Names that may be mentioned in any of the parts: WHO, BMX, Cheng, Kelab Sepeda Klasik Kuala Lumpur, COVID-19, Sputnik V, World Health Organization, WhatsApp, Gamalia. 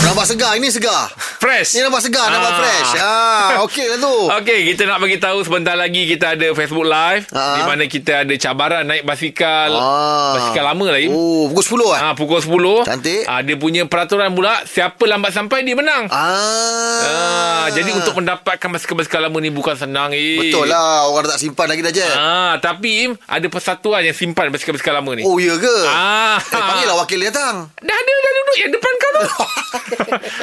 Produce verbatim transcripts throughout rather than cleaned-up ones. Nampak segar, ini segar. Fresh. Ni nampak segar, nampak Aa. fresh. Ah, okey lah tu. Okey, kita nak bagi tahu sebentar lagi kita ada Facebook Live Aa. di mana kita ada cabaran naik basikal. Aa. Basikal lama lagi. Oh, pukul sepuluh kan? Ah, pukul sepuluh. Cantik. Ah, dia punya peraturan pula siapa lambat sampai dia menang. Ah. Jadi untuk mendapatkan basikal-basikal lama ni bukan senang eh. Betul lah, orang tak simpan lagi dah je. Ah, tapi Im, ada persatuan yang simpan basikal-basikal lama ni. Oh, iya ke? Ah. Eh, panggil lah wakil dia datang. Dah ada dah duduk yang depan kau tu.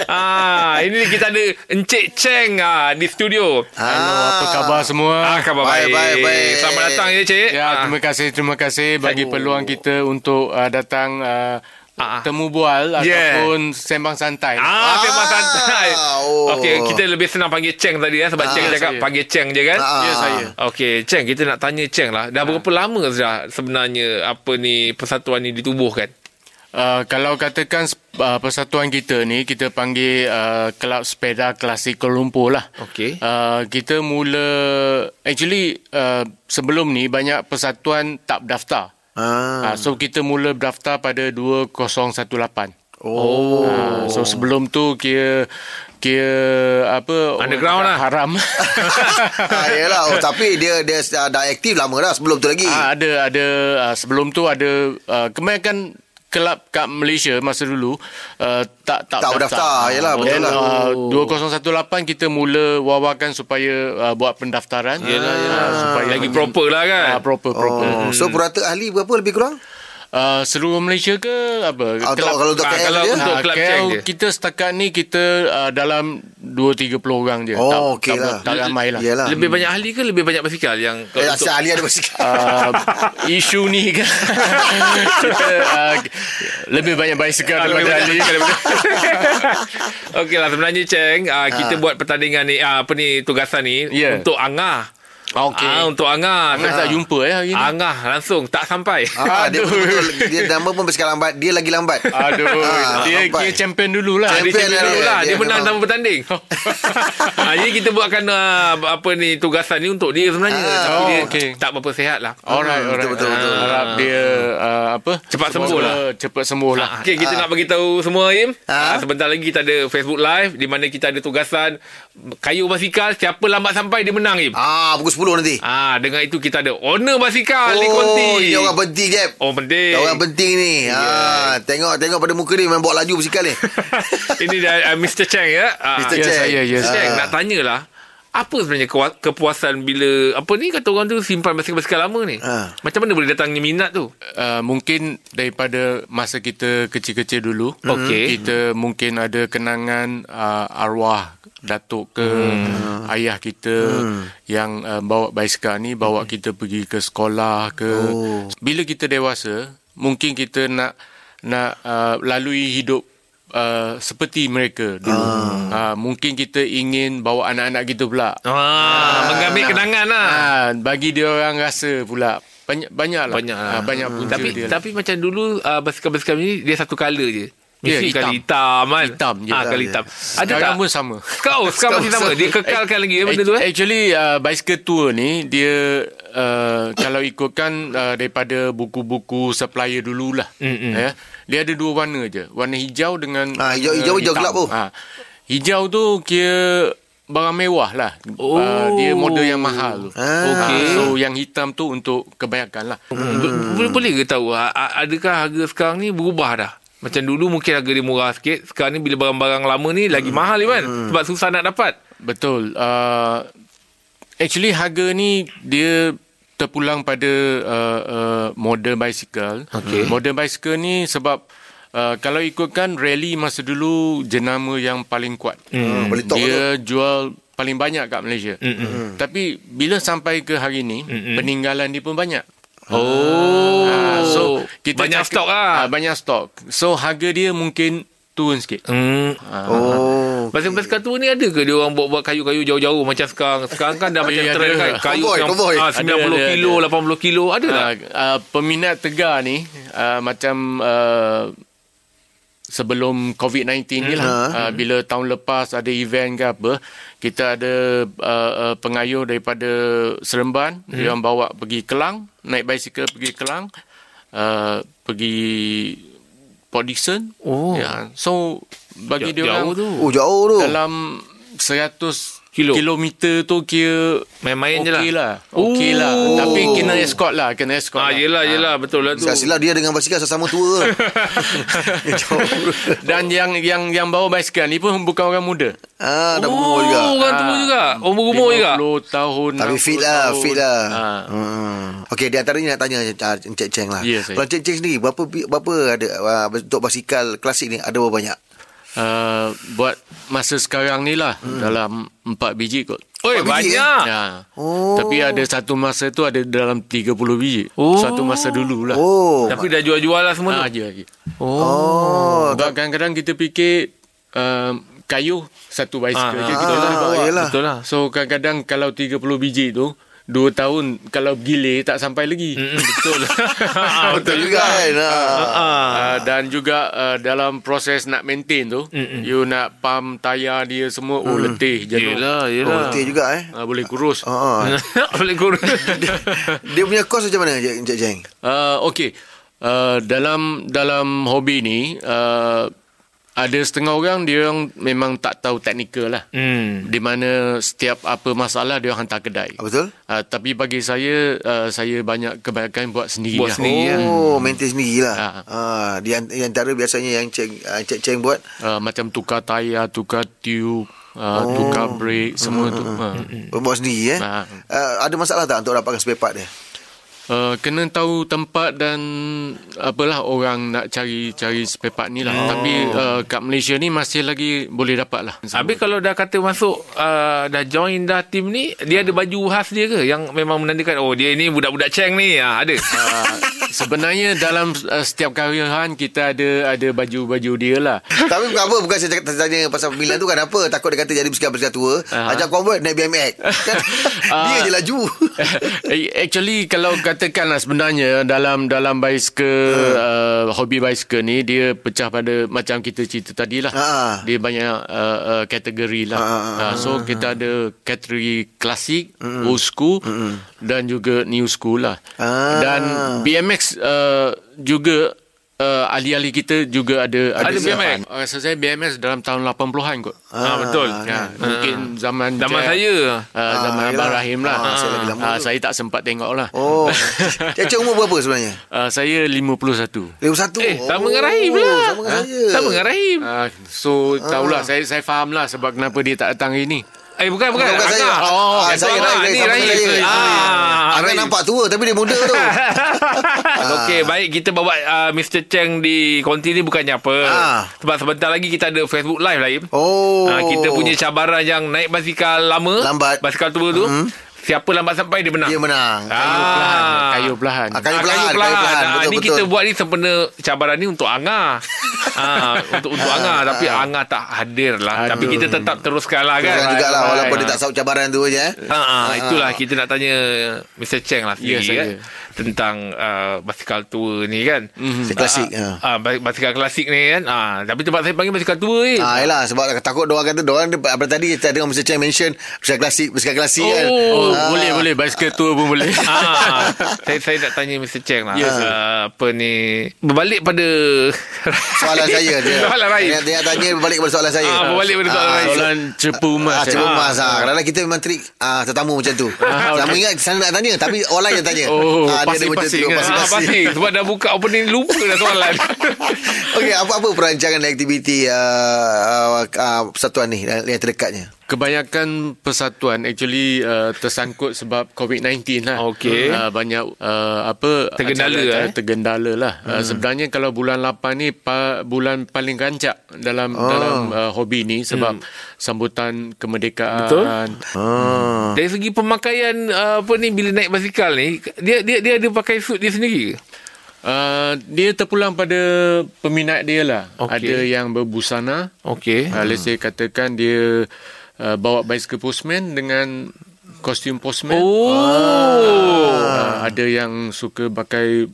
Ah, ini kita ada Encik Cheng ah, di studio. Hello, ah. apa khabar semua? Ah, khabar baik, baik, baik. Selamat datang ya, Cik. Ya, ah. terima kasih, terima kasih bagi oh. peluang kita untuk uh, datang uh, ah. temu bual yeah. ataupun sembang santai. Ah, ah. sembang santai. Oh. Okey, kita lebih senang panggil Cheng tadi ya, sebab ah, Cheng saya. cakap panggil Cheng je kan? Ah. Ya, saya. Okey, Cheng, kita nak tanya Cheng lah. Dah ah. berapa lama dah sebenarnya apa ni persatuan ni ditubuhkan? Uh, kalau katakan uh, persatuan kita ni, kita panggil uh, Kelab Sepeda Klasik Kuala Lumpur lah. Okay. Uh, kita mula, actually uh, sebelum ni banyak persatuan tak berdaftar. Ah. Uh, so kita mula berdaftar pada dua ribu lapan belas. Oh. Uh, so sebelum tu kira... Kira apa underground lah, haram. ah, Yelah oh, tapi dia dia dah aktif lama dah sebelum tu lagi. uh, Ada ada uh, sebelum tu ada uh, kebanyakan kelab kat Malaysia masa dulu uh, tak tak, tak berdaftar. Yalah betul lah. Uh, dua ribu lapan belas kita mula wawakan supaya uh, buat pendaftaran. Yalah yalah ah. supaya lagi proper lah kan. Uh, proper proper. Oh. Hmm. So purata ahli berapa lebih kurang? Uh, seluruh Malaysia ke apa? Ah, kelab, kalau untuk K L, kalau dia? Untuk kelab K L dia. Kita setakat ni kita uh, dalam dua tiga puluh orang je. Oh, tak, okay tak, lah. tak ramai lah. Yalah. Lebih banyak ahli ke lebih banyak basikal yang eh, untuk ahli ada basikal. Uh, isu ni kan. kita, uh, lebih banyak basikal ah, daripada ahli. Okeylah, sebenarnya Cheng, uh, kita ha. buat pertandingan ni uh, apa ni tugasan ni yeah. untuk angah. Okay. Ah, untuk Angah Angah tak jumpa ya hari ni. Angah langsung tak sampai. ah, Dia betul-betul dia nama pun basikal lambat. Dia lagi lambat. Aduh ah, Dia kira champion dululah Champion, dia champion dululah Dia, dia, dia menang dalam bertanding. ah, Jadi kita buatkan uh, apa ni tugasan ni untuk dia sebenarnya. ah, Tapi oh, dia okay. tak berapa sihat lah. Alright, alright. Betul-betul ah, harap dia uh, apa cepat sembuh lah. Cepat sembuh lah ah, okay, kita ah. nak bagi tahu semua Im ah. Ah, sebentar lagi kita ada Facebook Live di mana kita ada tugasan kayu basikal. Siapa lambat sampai dia menang Im. Ah, pukul nanti. Ah, dengan itu kita ada owner basikal di oh, konti. Oh, dia orang penting jap. Oh, penting. Dia orang penting ni. Yeah. Ah, tengok tengok pada muka dia memang bawa laju basikal ni. Ini dia uh, Mister Cheng ya. Ah, Mister Cheng. Ya, ya, Cheng nak tanyalah. Apa sebenarnya kepuasan bila apa ni kata orang tu simpan basikal-basikal lama ni? Ha. Macam mana boleh datangnya minat tu? Uh, mungkin daripada masa kita kecil-kecil dulu. Okay. Kita mungkin ada kenangan uh, arwah datuk ke hmm. ayah kita hmm. yang uh, bawa basikal ni bawa hmm. kita pergi ke sekolah ke. Oh. Bila kita dewasa, mungkin kita nak nak uh, lalui hidup Uh, seperti mereka dulu. ah. uh, Mungkin kita ingin bawa anak-anak kita pula ah, ah, mengambil kenangan lah. ah, Bagi dia orang rasa pula banyak, banyak lah Banyak, ah, banyak punca tapi, dia tapi lah. Macam dulu uh, basikal-basikal ni dia satu colour je. Mesti yeah, kali hitam kan. Hitam je. Ha, kali hitam. Ada tak? Sekarang sama. Kau sekarang masih sama. Dia kekalkan lagi ya, benda tu eh. Actually uh, bicycle tour ni dia uh, kalau ikutkan uh, daripada buku-buku supplier dululah. Mm-hmm. Ya. Dia ada dua warna je. Warna hijau dengan ha, hijau, uh, hijau hijau gelap tu. Ha. Hijau tu kira barang mewah lah. oh. uh, Dia model yang mahal. ah. okay. uh, So yang hitam tu untuk kebanyakan lah. hmm. Boleh ke tahu adakah harga sekarang ni berubah dah? Macam dulu mungkin harga dia murah sikit. Sekarang ni bila barang-barang lama ni lagi hmm. mahal ni kan. hmm. Sebab susah nak dapat. Betul. uh, Actually harga ni dia terpulang pada uh, uh, modern bicycle. okay. Modern bicycle ni sebab Uh, kalau ikutkan rally masa dulu jenama yang paling kuat. hmm. Dia jual paling banyak kat Malaysia. hmm. Tapi bila sampai ke hari ni, hmm. peninggalan dia pun banyak. Oh uh, So kita banyak cakap, stok lah uh, banyak stok. So harga dia mungkin turun sikit. hmm. uh, Oh Basikal-basikal tu ni ada ke dia orang buat-buat kayu-kayu jauh-jauh macam sekarang? Sekarang kan dah macam trend kan. Kayu Koboy, yang, Koboy. Ah, sembilan puluh kilo, lapan puluh kilo ada tak? Uh, uh, peminat tegar ni uh, macam uh, sebelum COVID sembilan belas ni lah. Uh-huh. Uh, bila tahun lepas ada event ke apa, kita ada uh, uh, pengayuh daripada Seremban. Hmm. Dia orang bawa pergi Kelang, naik basikal pergi Kelang, uh, pergi Port Dickson. Oh. Ya. So bagi dia orang tu. Oh, jauh tu. Dalam seratus Kilo. Kilometer tu kira main-main okay je lah. Okey lah. Okey lah. Oh. Tapi kena escort lah. Kena escort ah, lah. Yelah, yelah. Ha. Betul lah tu. Sesilah dia dengan basikal sama tua lah. Dan yang yang yang bawa basikal ni pun bukan orang muda. Ah, dah berumur oh, juga. Orang tua juga. Umur umur juga. lima puluh tahun. Tapi fit lah. Tahun. Fit lah. Ha. Hmm. Okey, di antaranya nak tanya Encik Cheng lah. Yes, kalau Encik Cheng sendiri, berapa, berapa ada uh, untuk basikal klasik ni ada berapa banyak? Uh, buat masa sekarang ni lah hmm. dalam empat biji kot. Oi, banyak eh? Ya. Oh. Tapi ada satu masa tu ada dalam tiga puluh biji. Oh. Satu masa dulu lah. Oh. Tapi dah jual-jual lah semua. Ha, tu jual-jual. Oh. Oh. Sebab kadang-kadang kita fikir uh, kayu satu bicycle ah, je kita ah, boleh bawa. Yelah. Betul lah. So kadang-kadang kalau tiga puluh biji tu Dua tahun kalau gile tak sampai lagi. Mm, betul. Betul juga. Kan? Uh, dan juga uh, dalam proses nak maintain tu, Mm-mm. you nak pump tayar dia semua, mm. oh letih. Yelah, yelah. Oh letih juga eh. Uh, boleh kurus. Uh, uh. Boleh kurus. dia, dia punya kos macam mana Encik Cheng? Uh, Okey. Uh, dalam dalam hobi ni, uh, ada setengah orang dia orang memang tak tahu teknikal lah. Hmm. Di mana setiap apa masalah dia orang hantar kedai. Betul? Uh, tapi bagi saya, uh, saya banyak kebanyakan buat sendiri. Buat lah. sendiri. Oh, hmm. maintain sendirilah. Ha. Uh, di antara biasanya yang Encik Encik Cheng buat uh, macam tukar tayar, tukar tube, uh, oh. tukar brake, semua hmm. tu. Hmm. Buat sendiri eh. Ha. Uh, ada masalah tak untuk dapatkan spare part dia? Uh, kena tahu tempat dan apalah orang nak cari cari spare part ni lah. Oh. Tapi uh, kat Malaysia ni masih lagi boleh dapat lah. Habis kalau dah kata masuk, uh, dah join dah tim ni, dia ada baju khas dia ke? Yang memang menandakan, oh dia ni budak-budak Cheng ni, ha, ada? Uh, sebenarnya dalam uh, setiap karyawan kita ada ada baju-baju dia lah. Tapi bukan apa, bukan saya cakap, tanya pasal pemilihan tu kan apa. Takut dia kata jadi bersikap-bersikap tua. Uh-huh. Ajak convert naik B M X. Kan, uh, dia je laju. Actually kalau kata tekanlah sebenarnya dalam dalam bicycle uh. uh, hobi bicycle ni dia pecah pada macam kita cerita tadi lah. Uh. Dia banyak uh, uh, kategori lah. Uh. Uh, so uh. kita ada kategori klasik, uh. old school uh. dan juga new school lah. Uh. Dan B M X uh, juga Uh, ahli-ahli kita juga ada ada, ada B M X. Rasa saya B M X dalam tahun lapan puluhan kot. Ah, ah betul. Ya, ah, mungkin zaman zaman Jack, saya uh, zaman ah, Abang Rahim lah. Ah, saya, ah, ah, saya tak sempat tengok lah. Oh. Cik umur berapa sebenarnya? Uh, saya lima puluh satu. lima puluh satu. Eh, sama dengan Rahim lah. Oh, sama dengan saya. Sama dengan Rahim. Uh, so tahulah ah. saya saya fahamlah sebab kenapa dia tak datang hari ni. Eh bukan bukan, bukan saya. Oh, ah, saya lah ni Rahim. Ah, Rahim nampak tua tapi dia muda tu. Okey, baik kita bawa uh, Mister Cheng di konti ni bukannya apa. Ah. Sebab sebentar lagi kita ada Facebook Live Rahim. Oh. Uh, kita punya cabaran yang naik basikal lama, lambat. Basikal tua tu. Mm-hmm. Siapa lambat sampai dia menang. Dia menang. Ah. Kayu pelahan. Ah, kayu pelahan. Ah, kayu pelahan. Ah, ini kita buat ni sempena cabaran ni untuk Angah. ah, untuk untuk Angah. Tapi Angah tak hadir lah. Aduh. Tapi kita tetap teruskan lah kan. Teruskan juga lah walaupun dia tak sahut cabaran tu je. Eh. Ah, ah, itulah kita nak tanya Mister Cheng lah. Yes, ya, kan? Tentang uh, basikal tua ni kan. Mm-hmm. Klasik. Ah, ah, basikal klasik ni kan. Ah, tapi tempat saya panggil basikal tua ni. Eh. Ah, yelah. Sebab takut diorang kata diorang apa tadi kita dengar Mister Cheng mention basikal klasik, basikal klasik oh. kan. Oh. Ah. Boleh boleh basikal tua pun boleh. ah, saya saya nak tanya Mister Cheng lah. Yes, uh, apa ni berbalik pada soalan saya dia. Soalan lain. Dia nak tanya berbalik pada soalan saya. Ah, berbalik pada soalan lain. Ah, soalan cepu emas. Ah, cepu emas. Ah. Ah. Kerana kita memang trik ah, tetamu macam tu. Ah, okay. Sama ingat sana nak tanya tapi orang lain yang tanya. Oh, ah, dia pasir, dia pasir, pasir. Sebab dah buka opening lupa dah soalan. Okey, apa-apa perancangan dan aktiviti uh, uh, uh, persatuan ni yang terdekatnya? Kebanyakan persatuan actually uh, tersangkut sebab covid sembilan belas lah. Okay. Uh, banyak uh, apa tergendala acara, eh? tergendala lah. Hmm. Uh, sebenarnya kalau bulan lapan ni pa, bulan paling rancak dalam oh. dalam uh, hobi ni sebab hmm. sambutan kemerdekaan. Betul. Hmm. Dari segi pemakaian uh, apa ni bila naik basikal ni dia dia dia ada pakai suit dia sendiri ke? Uh, dia terpulang pada peminat dia lah. Okay. Ada yang berbusana. Okey. Uh, let's say katakan dia Uh, bawa bicycle postman dengan kostum postman. Oh. Uh, ada yang suka pakai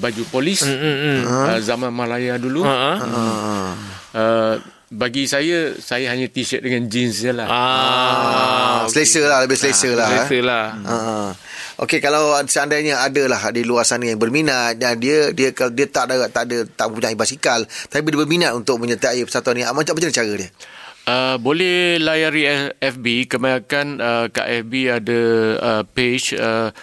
baju polis. Mm, mm, mm. Uh, zaman Malaya dulu. Uh-huh. Uh, uh, bagi saya, saya hanya t-shirt dengan jeans je lah. Ah, ah, okay. Selesa lah, lebih selesa ah, lah. Selesa eh. lah. Hmm. Ah. Okey, kalau seandainya adalah di luar sana yang berminat dan dia dia kalau dia tak ada tak ada tak mempunyai basikal tapi dia berminat untuk menyertai persatuan ni, macam macam cara dia? Uh, boleh layari F B. Kebanyakan uh, kat F B ada uh, page uh,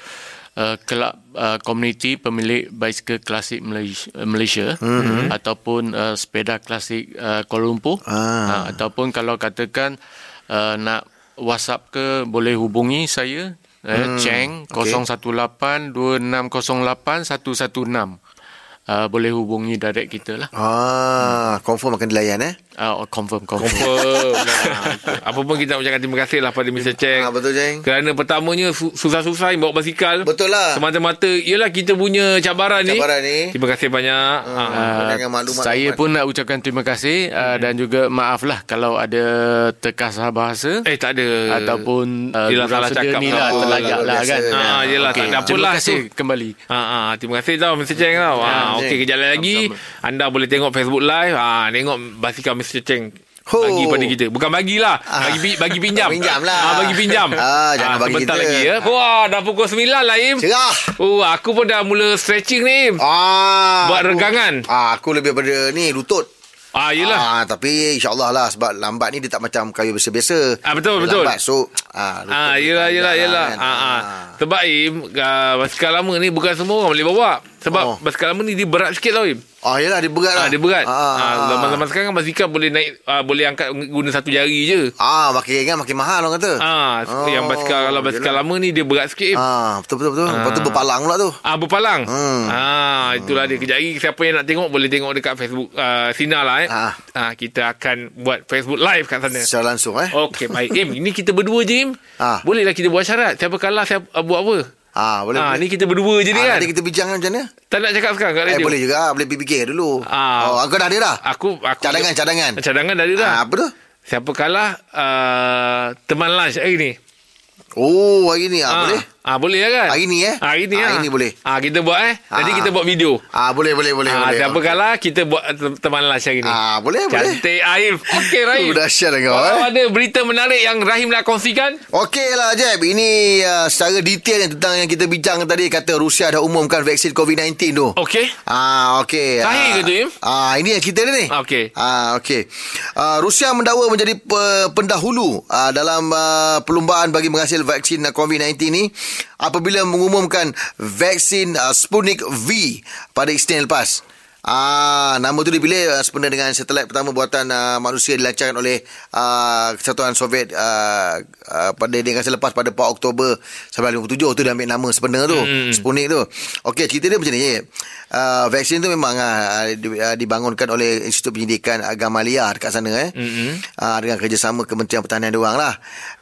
uh, Kelab uh, Community Pemilik Basikal Klasik Malaysia, Malaysia mm-hmm. ataupun uh, Sepeda Klasik uh, Kuala Lumpur. Ah. Uh, ataupun kalau katakan uh, nak WhatsApp ke, boleh hubungi saya. Eh, hmm. Cheng kosong satu lapan dua enam kosong lapan satu satu enam. Uh, boleh hubungi direct kita lah. Ah, confirm akan dilayan eh? Ah, uh, confirm, confirm. confirm. Apa pun kita ucapkan terima kasih lah pada mister Cheng. Ah, betul, Cheng. Kerana pertamanya susah-susah yang bawa basikal. Betul lah. Semata-mata, ialah kita punya cabaran, cabaran ni. ni. Terima kasih banyak. Uh, uh, maklumat saya maklumat. pun nak ucapkan terima kasih uh, hmm. dan juga maaf lah kalau ada terkasar bahasa. Eh, tak ada. Ataupun uh, ialah salah cakap. Ni lah, oh, terlajak lah kan. Ah, ialah, okay. Tak ada apalah. Terima kasih tu. Kembali. Ah, ah, terima kasih tau mister Cheng tau. Ah. Okey, kejap lagi anda boleh tengok Facebook Live, ha, tengok basikal mister Cheng. Ho. Bagi pada kita. Bukan bagilah. Ah. Bagi bagi pinjam. pinjam lah. Ha, bagi pinjam. Ah, jangan ha, bagi kita. Lagi, ya. Wah, dah pukul sembilan lah, Im. Cerah. Oh, aku pun dah mula stretching ni, Im. Ah, buat aku, regangan. Ah, aku lebih pada ni lutut. Ah, yelah. Ah, tapi insyaAllah lah. Sebab lambat ni dia tak macam kayu biasa-biasa. Ah, betul, dia betul. Lambat, so... Ah, ah yelah, yelah, yelah. Kan. Ah, ah. Sebab, Im, ah, basikal lama ni bukan semua orang boleh bawa. Sebab oh. basikal lama ni dia berat sikit tau, Im. Ah, yelah, dia berat lah. Ah, dia berat. Ah, ah, zaman-zaman sekarang basikal boleh naik, ah, boleh angkat guna satu jari je. Ah, makin kan, makin mahal orang kata. Ah, oh, yang basikal, kalau basikal yelah. lama ni dia berat sikit, Im. Ah, betul-betul. Ah. Lepas tu berpalang pula tu. Ah, berpalang. Hmm. Ah, itulah hmm. dia. Kejap lagi, siapa yang nak tengok boleh tengok dekat Facebook ah, Sinar lah, eh. Ah. ah, kita akan buat Facebook Live kat sana. Secara langsung, eh. Okey, baik. Im, ini kita berdua je, Im. Ah. Bolehlah kita buat syarat. Siapa kalah siapa uh, buat apa? Ah, boleh. Ah, ni kita berdua je ni ah, kan. Nanti kita bincang macam mana? Tak nak cakap sekarang kat radio. Eh, boleh juga. Ah, boleh fikir dulu. Ah. Oh, aku dah ada dah. Aku aku cadangan cadangan. Cadangan dah ada dah. Ah, apa tu? Siapa kalah uh, teman lunch hari ni? Oh, hari ni ah, ah. boleh. Ah, boleh lah kan? Hari ni eh. Hari ni ah. Hari ni boleh. Ah, kita buat eh. Nanti ah. kita buat video. Ah, boleh boleh boleh ah, boleh. Siapa okay. kalah kita buat teman lunch hari ni. Ah, boleh Cantik boleh. Cantik Aif. Okey, Rahim. Sudah share kau eh. Ada berita menarik yang Rahim nak kongsikan? Okeylah, Jeb. Ini uh, secara detail tentang yang kita bincang tadi, kata Rusia dah umumkan vaksin covid sembilan belas tu. Okey. Ah, okey. Sahih ah, ke tu, Im? Ah, ini yang cerita dia ni. Okey. Ah, okey. Ah, Rusia mendakwa menjadi uh, pendahulu uh, dalam uh, perlumbaan bagi menghasil vaksin covid sembilan belas ni, apabila mengumumkan vaksin uh, Sputnik V pada Isnin lepas. Ah, nama itu dipilih uh, sebenarnya dengan satelit pertama buatan uh, manusia dilancarkan oleh uh, Kesatuan Soviet uh, uh, pada dikasih lepas pada empat Oktober sembilan belas lima puluh tujuh. Itu dia ambil nama sebenarnya tu, hmm. Sputnik tu. Okey, cerita dia macam ni. Uh, vaksin tu memang uh, dibangunkan oleh Institut Penyidikan Gamalia dekat sana eh. Mm-hmm. Uh, dengan kerjasama Kementerian Pertanian diorang lah.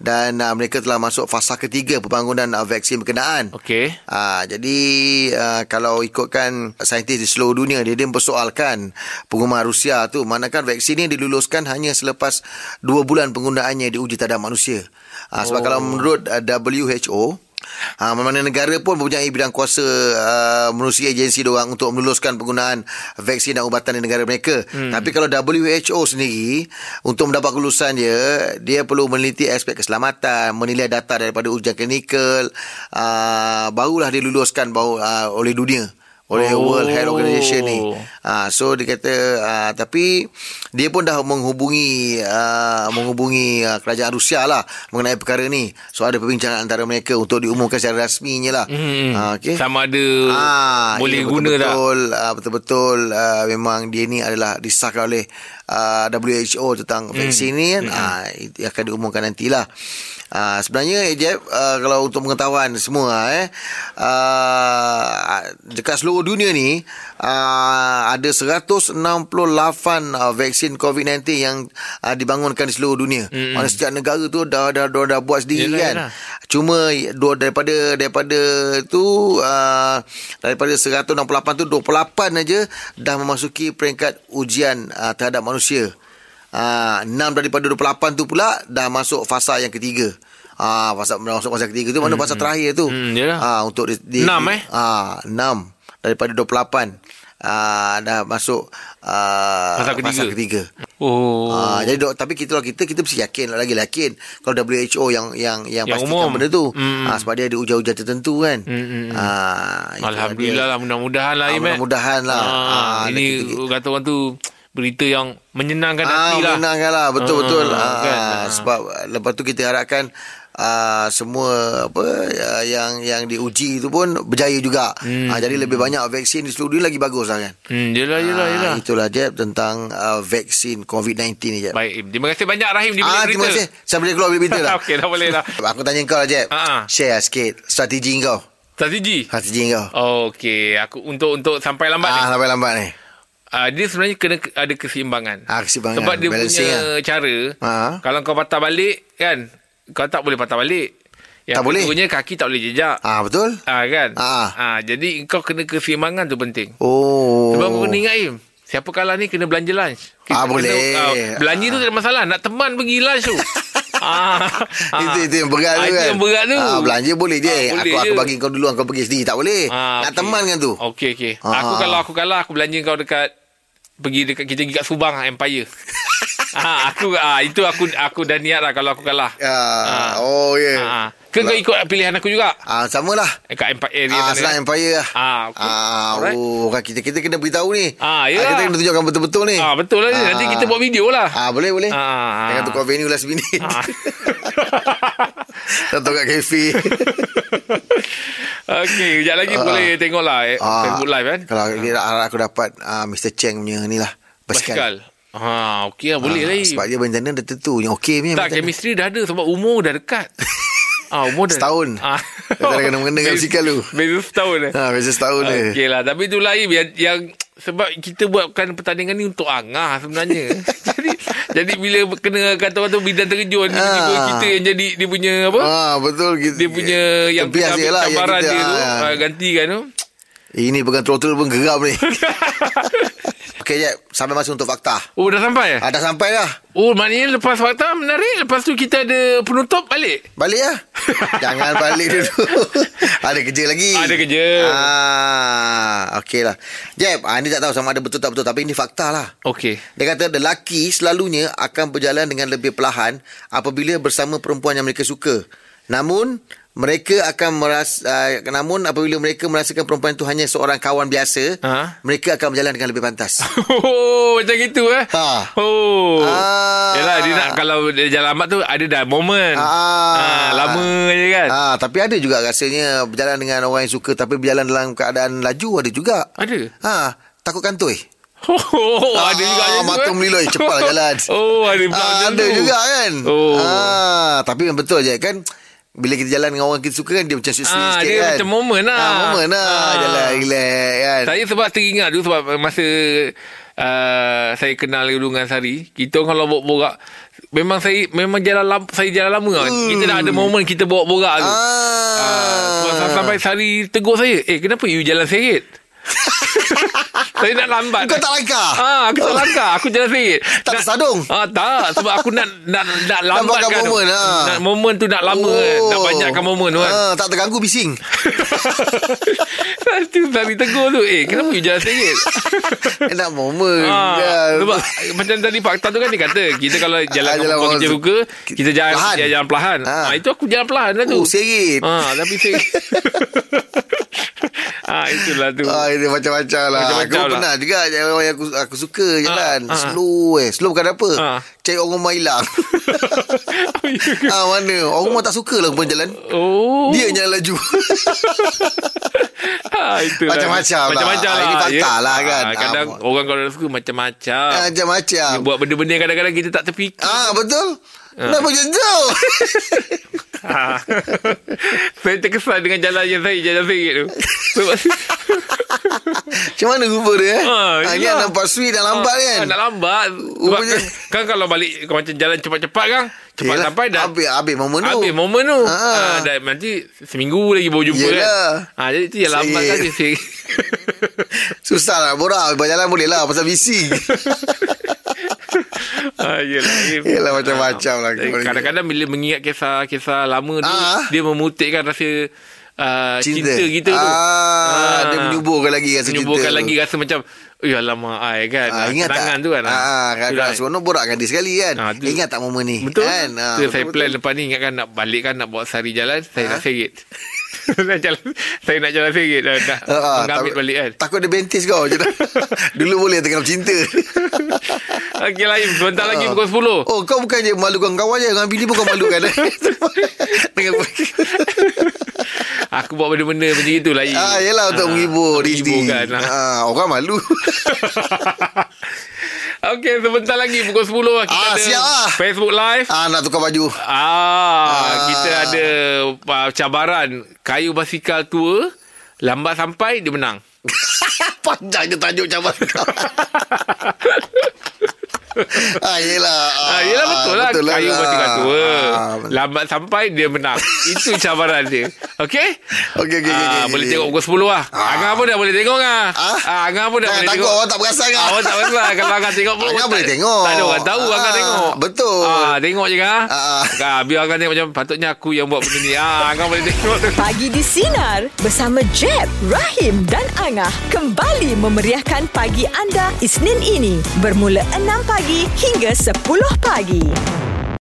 Dan uh, mereka telah masuk fasa ketiga pembangunan uh, vaksin berkenaan. Okey. Uh, jadi uh, kalau ikutkan saintis di seluruh dunia, dia, dia persoalkan pengumuman Rusia tu, manakala vaksin ini diluluskan hanya selepas dua bulan penggunaannya diuji terhadap manusia. Ha, sebab oh. kalau menurut W H O, ha, mana negara pun mempunyai bidang kuasa uh, menerusi agensi diorang untuk meluluskan penggunaan vaksin dan ubatan di negara mereka. Hmm. Tapi kalau W H O sendiri, untuk mendapat kelulusan dia, dia perlu meneliti aspek keselamatan, menilai data daripada ujian klinikal, uh, barulah diluluskan bahawa, uh, oleh dunia. Oleh oh. World Health Organization ni. Ha, so dia kata uh, tapi dia pun dah menghubungi uh, menghubungi uh, kerajaan Rusia lah mengenai perkara ni. So ada perbincangan antara mereka untuk diumumkan secara rasminya lah. Hmm. Ha, okay. Sama ada ha, boleh guna betul, tak? Betul uh, betul-betul uh, memang dia ni adalah disahkan oleh uh, W H O tentang hmm. vaksin ni kan. Hmm. Ha, akan diumumkan nantilah. Uh, sebenarnya Ejep, uh, kalau untuk pengetahuan semua eh, uh, dekat seluruh dunia ni uh, ada seratus enam puluh lapan uh, vaksin covid sembilan belas yang uh, dibangunkan di seluruh dunia. Mm-hmm. Maksudnya setiap negara tu dah dah, dah, dah buat sendiri yelah, kan. Yelah. Cuma dua, daripada daripada tu uh, daripada seratus enam puluh lapan tu dua puluh lapan aja dah memasuki peringkat ujian uh, terhadap manusia. Uh, enam daripada dua puluh lapan tu pula dah masuk fasa yang ketiga. Ah, uh, fasa masuk fasa ketiga tu mana hmm, fasa terakhir tu. Hmm, uh, untuk di, enam eh. Ah, uh, enam daripada dua puluh lapan ah uh, dah masuk uh, fasa ketiga. Fasa ketiga. Oh. Ha, jadi dok, tapi kita lah kita kita mesti yakin lagi yakin kalau W H O yang yang yang, yang pastikan umum. Benda tu. Mm. Ha, sebab dia ada ujar-ujar tertentu kan. Mm-hmm. Ha, alhamdulillah lah, mudah-mudahan lah. Ha, mudah-mudahan lah. Ha, ha, ini kata orang tu berita yang menyenangkan hati lah. Menyenangkan lah, betul-betul. Ha, ha, kan? Ha, sebab lepas tu kita harapkan Uh, semua apa uh, yang yang diuji itu pun berjaya juga. Hmm. Uh, jadi lebih banyak vaksin di seluruh dunia lagi baguslah kan. Hmm, jelah jelah uh, jelah. Itulah Jeb tentang uh, vaksin COVID sembilan belas ni Jeb. Baik, terima kasih banyak Rahim di bilik ah, berita. Terima kasih. Saya boleh keluar bilik berita dah. Okey, dah boleh dah. Aku tanya kau lah Jeb. Uh-huh. Share sikit strategi kau. Strategi? Strategi kau. Oh, okey, aku untuk untuk sampai lambat ah, ni. sampai lambat ni. Uh, dia sebenarnya kena ada keseimbangan. Ah, keseimbangan. Sebab dia balancing punya lah. Cara. Uh-huh. Kalau kau patah balik kan, kau tak boleh patah balik. Yang tak boleh. Punya kaki tak boleh jejak. Ah betul. Ah kan. Ah. ah jadi kau kena keseimbangan tu penting. Oh. Sebab kau kena ingat Im, siapa kalah ni kena belanja lunch. Kita ah boleh. Kena, uh, belanja ah. tu tak ada masalah. Nak teman pergi lunch tu. ah. Itu itu yang berat ah, tu kan. Itu yang berat tu. Ah, belanja boleh je. Ah, boleh aku je. Aku bagi kau dulu, kau pergi sendiri tak boleh. Ah, nak okay. teman kan tu. Okey okey. Ah. Aku kalau aku kalah aku belanja kau dekat pergi dekat kita pergi kat Subang Empire. Ah, aku ah, itu aku aku dah niat lah kalau aku kalah. Ah, ah. Oh ya. Yeah. Ah. Kau ikut pilihan aku juga. Ah, samalah. Kat Empire area ah, Selang Empire lah. Ah, okay. ah right. Oh, kita kita kena beritahu ni. Ah, ya. Ah, kita kena tunjukkan betul-betul ni. Ah, betul lah. Ah. Nanti kita buat video lah. Ah, boleh boleh. Ah. Jangan tukar venue lah sebentar. Ah. Tentu kat kafe. Okey, sekejap lagi uh, boleh tengoklah eh, uh, Facebook live kan. Kalau uh. aku dapat uh, mister Cheng punya ni lah basikal. basikal. Ha, okey lah, boleh ha, lah. Sebab dia bencana dah tentu yang okey punya. Tak, chemistry dah ada sebab umur dah dekat. Ah, umur dah setahun. Ah. Kita kena mengenai basikal tu. Beza setahun eh. Ha, beza setahun eh. Okey lah, tapi itulah Im, yang, yang sebab kita buatkan pertandingan ni untuk angah sebenarnya. Jadi jadi bila kena kata tu bidang terjun ni ha. kita yang jadi dia punya apa? Ha, betul kita. Dia punya yang biasalah yang kita dia tu, ha. gantikan tu. Ini pegang trotol pun geram ni. Okey, sampai masa untuk fakta. Oh, dah sampai? Ah, dah sampai dah. Oh, maknanya lepas fakta menarik. Lepas tu kita ada penutup balik? Balik lah. Jangan balik dulu. Ada kerja lagi. Ada kerja. Ah, okey lah. Jeb, ah, ini tak tahu sama ada betul tak betul. Tapi ini fakta lah. Okey. Dia kata lelaki selalunya akan berjalan dengan lebih perlahan apabila bersama perempuan yang mereka suka. Namun... mereka akan merasa, uh, namun apabila mereka merasakan perempuan itu hanya seorang kawan biasa, ha? Mereka akan berjalan dengan lebih pantas. Oh, macam gitu eh? Ha. Oh. Ah. Yalah, dia nak, kalau dia jalan amat tu, ada dah moment. Ah. Ah, lama je kan? Ah, tapi ada juga rasanya berjalan dengan orang yang suka tapi berjalan dalam keadaan laju, ada juga. Ada? Ha, takut kantoi. Oh, oh ah, ada juga macam tu. Mata meliloi, cepat jalan. Oh, ada pula ah, ada tu. Juga kan? Oh. Ah, tapi yang betul je kan? Bila kita jalan dengan orang kita suka kan, dia macam sweet ah, sikit dia kan. Dia macam moment lah. Ah, moment lah. Ah. Jalan relax kan. Saya sebab teringat dulu sebab masa uh, saya kenal dulu dengan Sari. Kita kalau bawa borak. Memang saya memang jalan lama, saya jalan lama kan. Uh. Kita dah ada moment kita bawa borak tu. Ah. Uh, sampai Sari tegur saya. Eh kenapa you jalan seret? Saya nak lambat. Kau tak langkah. Ha, aku tak langkah. Aku jalan sikit. Tak tersadung. Ha, tak. Sebab aku nak nak nak lambatkan moment, ha. Nak moment tu nak lama oh. kan. Nak banyakkan moment kan. Ha, tak terganggu bising. Lepas tu tadi tegur tu. Eh kenapa you jalan sikit? Nak moment ha, kan. Sebab macam tadi fakta tu kan dia kata kita kalau jalan ha, jalan kita suka kita jalan pelahan. Kita jalan pelahan. Ha. Ha, itu aku jalan pelahan lah tu. Oh sikit. Ha, tapi sikit. Ah itulah tu. Ah itu macam-macam lah. Macam-macam aku lah. Pernah juga orang yang aku, aku suka jalan ah, ah, slow eh. Slow bukan apa? Ah. Cari orang rumah hilang. Ah mana? Orang rumah tak suka lah pun jalan. Oh. Dia jalan laju. Ah itulah. Macam-macam lah. Macam-macam lah. Ini fakta lah kan. Ah, kadang ah, orang kalau suka macam-macam. Ah, macam-macam. Dia buat benda-benda yang kadang-kadang kita tak terfikir. Ah betul. Kenapa macam tu? Saya terkesan dengan jalan yang saya jalan sikit tu. Macam mana rupa dia eh? Ha, ha, ni nampak sweet dan lambat ha, kan? Nak lambat. Sebab kan, kan kalau balik macam jalan cepat-cepat kan? Cepat yelah, sampai dah. Habis momen tu. Habis momen tu. Ha. Ha, dah nanti seminggu lagi baru jumpa yelah. Kan? Ha, jadi tu yang lambat kan dia. Susah nak borak. Berjalan boleh lah pasal bising. Ah, yelah, yelah, yelah macam-macam ah, lah. Kadang-kadang bila mengingat kisah-kisah lama tu ah, dia memutikkan rasa uh, cinta. cinta kita ah, tu ah, dia menyuburkan lagi rasa menyuburkan cinta menyuburkan lagi tu. Rasa macam Ya lama ai kan. Ha, ingat tangan tak? Tu kan. Ha ah, kalau seronok borak gadis sekali kan. Ha, ingat tak momen ni? Betul kan. Ha, betul, saya betul, plan betul. Lepas ni ingatkan nak balik kan, nak bawa sari jalan, saya ha? Nak serit. Saya, jalan, saya nak jalan serit dah. Nak ha, mengambil balik kan. Takut dia bentis kau. Dulu boleh tengah cinta. Okey lain, sebentar ha. Lagi pukul sepuluh. Oh, kau bukan je malukan kawan je, dengan Billy pun kau malukan. Dengan aku buat benda-benda macam itu lah. Ah, yelah untuk ah, menghibur diri kan, lah. ah, Orang malu. Okey, sebentar lagi pukul sepuluh kita ah, ada siap, Facebook Live ah, nak tukar baju ah, ah. Kita ada uh, cabaran kayu basikal tua, lambat sampai dia menang. Panjang je tajuk cabaran. Ah, yelah ah, yelah betul lah, betul kayu lah. Basikal tua ah, lambat sampai dia menang. Itu cabaran dia. Okey okay, okay, ah, okay, boleh okay. Tengok pukul sepuluh lah ah. Angah pun dah boleh tengok lah ah? ah, Angah pun dah nah, boleh tengok. Takut orang tak berasa kan. Orang tak berasa. Kalau Angah tengok pun Angah boleh tak, tengok. Tak ada orang tahu ah, Angah tengok. Betul ah, tengok je kan ah. Ah, biar Angah tengok macam patutnya aku yang buat benda ni ah, Angah boleh tengok. Pagi di Sinar bersama Jeb, Rahim dan Angah kembali memeriahkan pagi anda Isnin ini bermula enam pagi hingga sepuluh pagi.